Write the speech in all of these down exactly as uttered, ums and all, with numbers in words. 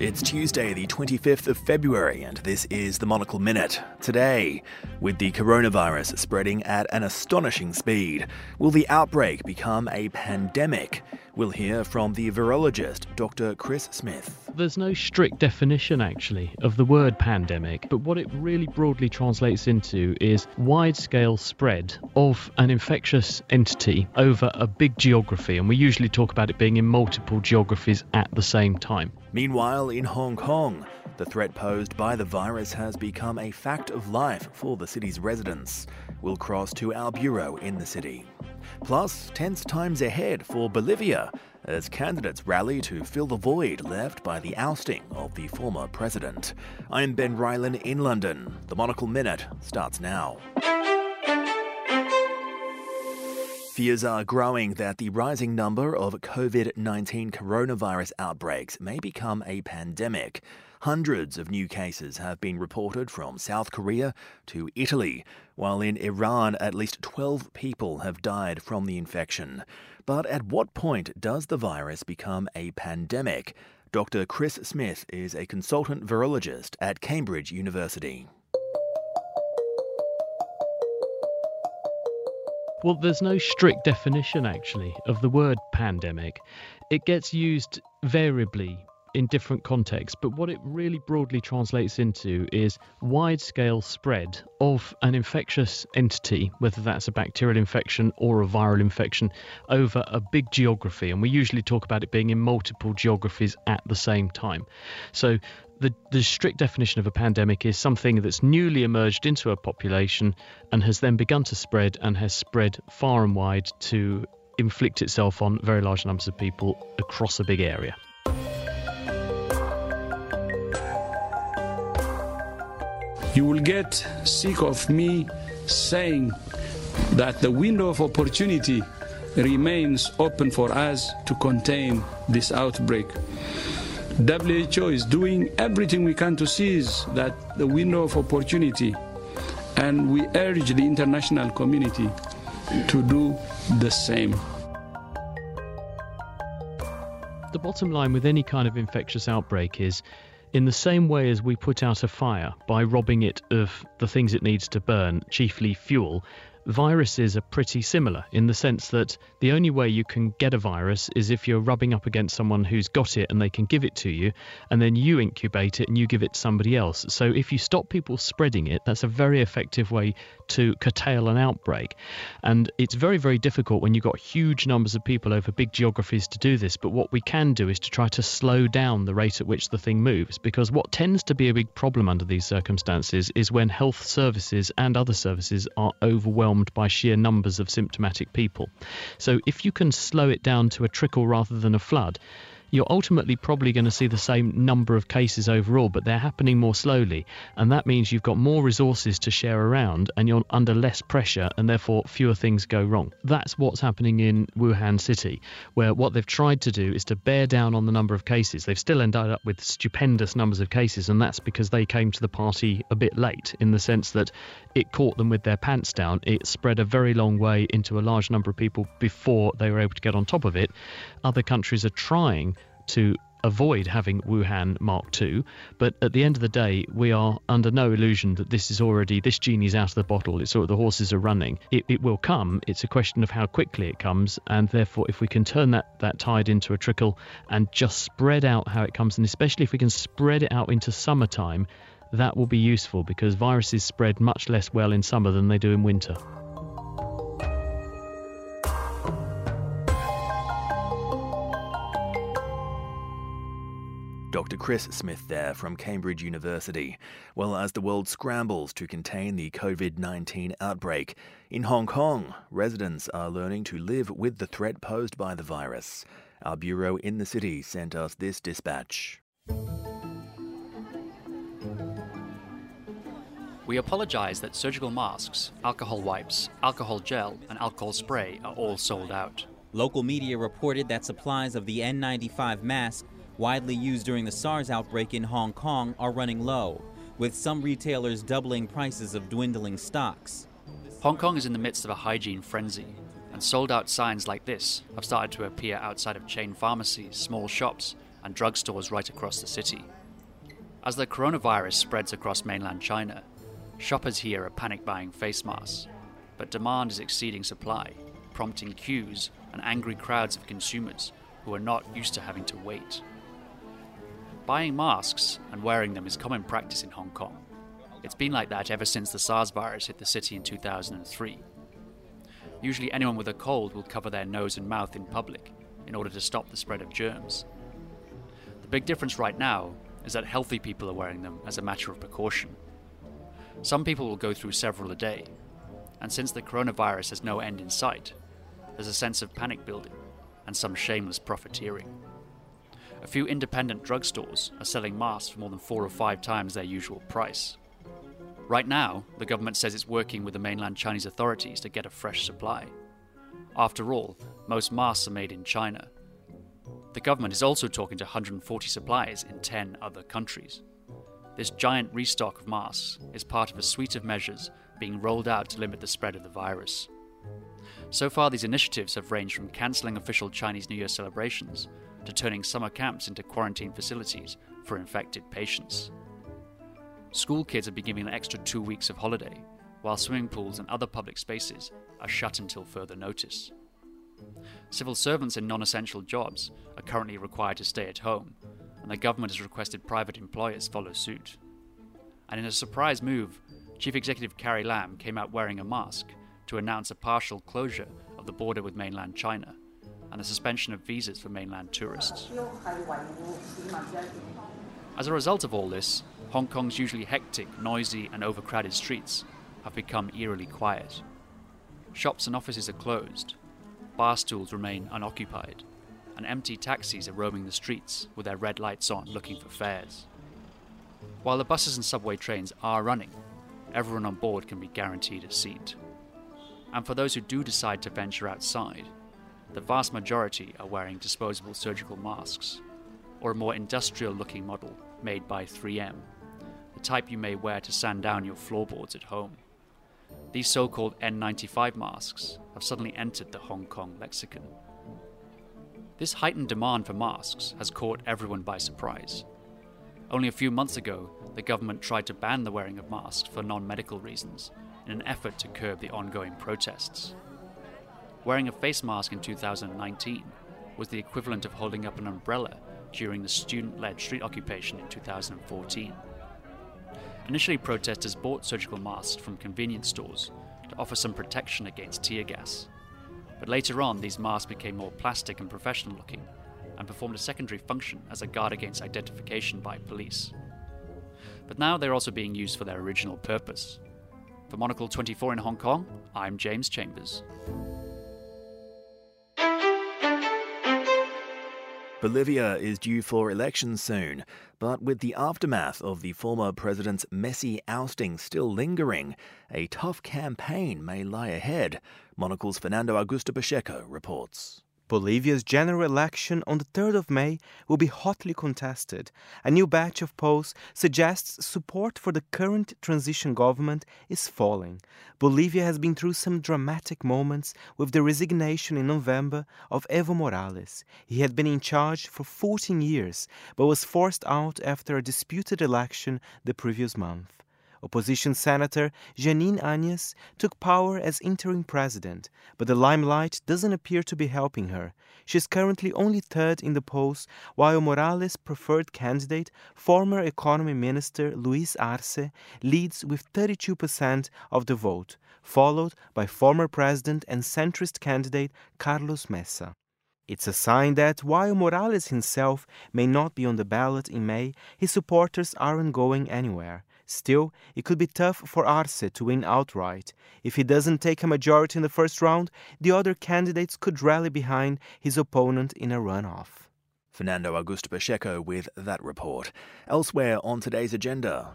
It's Tuesday, the twenty-fifth of February, and this is the Monocle Minute. Today, with the coronavirus spreading at an astonishing speed, will the outbreak become a pandemic? We'll hear from the virologist, Doctor Chris Smith. There's no strict definition, actually, of the word pandemic, but what it really broadly translates into is wide-scale spread of an infectious entity over a big geography, and we usually talk about it being in multiple geographies at the same time. Meanwhile, in Hong Kong, the threat posed by the virus has become a fact of life for the city's residents. We'll cross to our bureau in the city. Plus, tense times ahead for Bolivia as candidates rally to fill the void left by the ousting of the former president. I'm Ben Ryland in London. The Monocle Minute starts now. Fears are growing that the rising number of COVID nineteen coronavirus outbreaks may become a pandemic. Hundreds of new cases have been reported from South Korea to Italy, while in Iran at least twelve people have died from the infection. But at what point does the virus become a pandemic? Doctor Chris Smith is a consultant virologist at Cambridge University. Well, there's no strict definition, actually, of the word pandemic. It gets used variably in different contexts, but what it really broadly translates into is wide-scale spread of an infectious entity, whether that's a bacterial infection or a viral infection, over a big geography. And we usually talk about it being in multiple geographies at the same time. So the, the strict definition of a pandemic is something that's newly emerged into a population and has then begun to spread and has spread far and wide to inflict itself on very large numbers of people across a big area. You will get sick of me saying that the window of opportunity remains open for us to contain this outbreak. W H O is doing everything we can to seize that the window of opportunity, and we urge the international community to do the same. The bottom line with any kind of infectious outbreak is, in the same way as we put out a fire by robbing it of the things it needs to burn, chiefly fuel, viruses are pretty similar in the sense that the only way you can get a virus is if you're rubbing up against someone who's got it and they can give it to you, and then you incubate it and you give it to somebody else. So if you stop people spreading it, that's a very effective way to curtail an outbreak. And it's very, very difficult when you've got huge numbers of people over big geographies to do this. But what we can do is to try to slow down the rate at which the thing moves, because what tends to be a big problem under these circumstances is when health services and other services are overwhelmed by sheer numbers of symptomatic people. So if you can slow it down to a trickle rather than a flood, you're ultimately probably going to see the same number of cases overall, but they're happening more slowly. And that means you've got more resources to share around and you're under less pressure and therefore fewer things go wrong. That's what's happening in Wuhan City, where what they've tried to do is to bear down on the number of cases. They've still ended up with stupendous numbers of cases, and that's because they came to the party a bit late, in the sense that it caught them with their pants down. It spread a very long way into a large number of people before they were able to get on top of it. Other countries are trying to avoid having Wuhan Mark two, but at the end of the day we are under no illusion that this is already, this genie's out of the bottle, it's sort of the horses are running. It, it will come, it's a question of how quickly it comes, and therefore if we can turn that, that tide into a trickle and just spread out how it comes, and especially if we can spread it out into summertime, that will be useful because viruses spread much less well in summer than they do in winter. Doctor Chris Smith there from Cambridge University. Well, as the world scrambles to contain the COVID nineteen outbreak, in Hong Kong, residents are learning to live with the threat posed by the virus. Our bureau in the city sent us this dispatch. We apologise that surgical masks, alcohol wipes, alcohol gel and alcohol spray are all sold out. Local media reported that supplies of the N ninety-five mask widely used during the SARS outbreak in Hong Kong are running low, with some retailers doubling prices of dwindling stocks. Hong Kong is in the midst of a hygiene frenzy, and sold-out signs like this have started to appear outside of chain pharmacies, small shops, and drugstores right across the city. As the coronavirus spreads across mainland China, shoppers here are panic buying face masks, but demand is exceeding supply, prompting queues and angry crowds of consumers who are not used to having to wait. Buying masks and wearing them is common practice in Hong Kong. It's been like that ever since the SARS virus hit the city in two thousand three. Usually anyone with a cold will cover their nose and mouth in public in order to stop the spread of germs. The big difference right now is that healthy people are wearing them as a matter of precaution. Some people will go through several a day, and since the coronavirus has no end in sight, there's a sense of panic building and some shameless profiteering. A few independent drugstores are selling masks for more than four or five times their usual price. Right now, the government says it's working with the mainland Chinese authorities to get a fresh supply. After all, most masks are made in China. The government is also talking to one hundred forty suppliers in ten other countries. This giant restock of masks is part of a suite of measures being rolled out to limit the spread of the virus. So far, these initiatives have ranged from cancelling official Chinese New Year celebrations to turning summer camps into quarantine facilities for infected patients. School kids have been given an extra two weeks of holiday, while swimming pools and other public spaces are shut until further notice. Civil servants in non-essential jobs are currently required to stay at home, and the government has requested private employers follow suit. And in a surprise move, Chief Executive Carrie Lam came out wearing a mask to announce a partial closure of the border with mainland China and the suspension of visas for mainland tourists. As a result of all this, Hong Kong's usually hectic, noisy and overcrowded streets have become eerily quiet. Shops and offices are closed, bar stools remain unoccupied, and empty taxis are roaming the streets with their red lights on looking for fares. While the buses and subway trains are running, everyone on board can be guaranteed a seat. And for those who do decide to venture outside, the vast majority are wearing disposable surgical masks, or a more industrial-looking model made by three M, the type you may wear to sand down your floorboards at home. These so-called N ninety-five masks have suddenly entered the Hong Kong lexicon. This heightened demand for masks has caught everyone by surprise. Only a few months ago, the government tried to ban the wearing of masks for non-medical reasons in an effort to curb the ongoing protests. Wearing a face mask in two thousand nineteen was the equivalent of holding up an umbrella during the student-led street occupation in two thousand fourteen. Initially, protesters bought surgical masks from convenience stores to offer some protection against tear gas. But later on, these masks became more plastic and professional-looking and performed a secondary function as a guard against identification by police. But now they're also being used for their original purpose. For Monocle twenty-four in Hong Kong, I'm James Chambers. Bolivia is due for elections soon, but with the aftermath of the former president's messy ousting still lingering, a tough campaign may lie ahead. Monocle's Fernando Augusto Pacheco reports. Bolivia's general election on the third of May will be hotly contested. A new batch of polls suggests support for the current transition government is falling. Bolivia has been through some dramatic moments with the resignation in November of Evo Morales. He had been in charge for fourteen years, but was forced out after a disputed election the previous month. Opposition Senator Jeanine Añez took power as interim president, but the limelight doesn't appear to be helping her. She's currently only third in the polls, while Morales' preferred candidate, former economy minister Luis Arce, leads with thirty-two percent of the vote, followed by former president and centrist candidate Carlos Mesa. It's a sign that, while Morales himself may not be on the ballot in May, his supporters aren't going anywhere. Still, it could be tough for Arce to win outright. If he doesn't take a majority in the first round, the other candidates could rally behind his opponent in a runoff. Fernando Augusto Pacheco with that report. Elsewhere on today's agenda,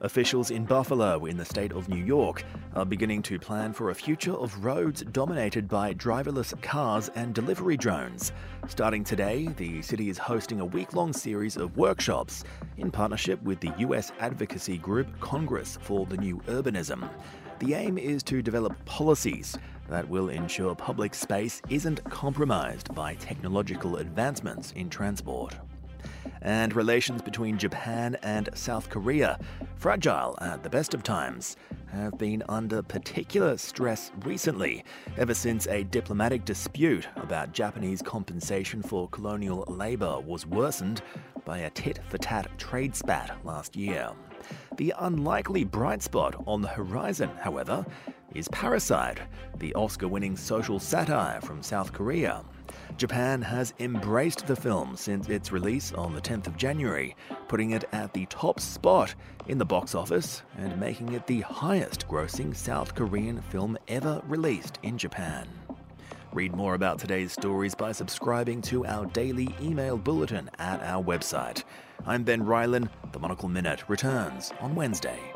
officials in Buffalo, in the state of New York, are beginning to plan for a future of roads dominated by driverless cars and delivery drones. Starting today, the city is hosting a week-long series of workshops in partnership with the U S advocacy group Congress for the New Urbanism. The aim is to develop policies that will ensure public space isn't compromised by technological advancements in transport. And relations between Japan and South Korea, fragile at the best of times, have been under particular stress recently, ever since a diplomatic dispute about Japanese compensation for colonial labor was worsened by a tit-for-tat trade spat last year. The unlikely bright spot on the horizon, however, is Parasite, the Oscar-winning social satire from South Korea. Japan has embraced the film since its release on the tenth of January, putting it at the top spot in the box office and making it the highest-grossing South Korean film ever released in Japan. Read more about today's stories by subscribing to our daily email bulletin at our website. I'm Ben Ryland. The Monocle Minute returns on Wednesday.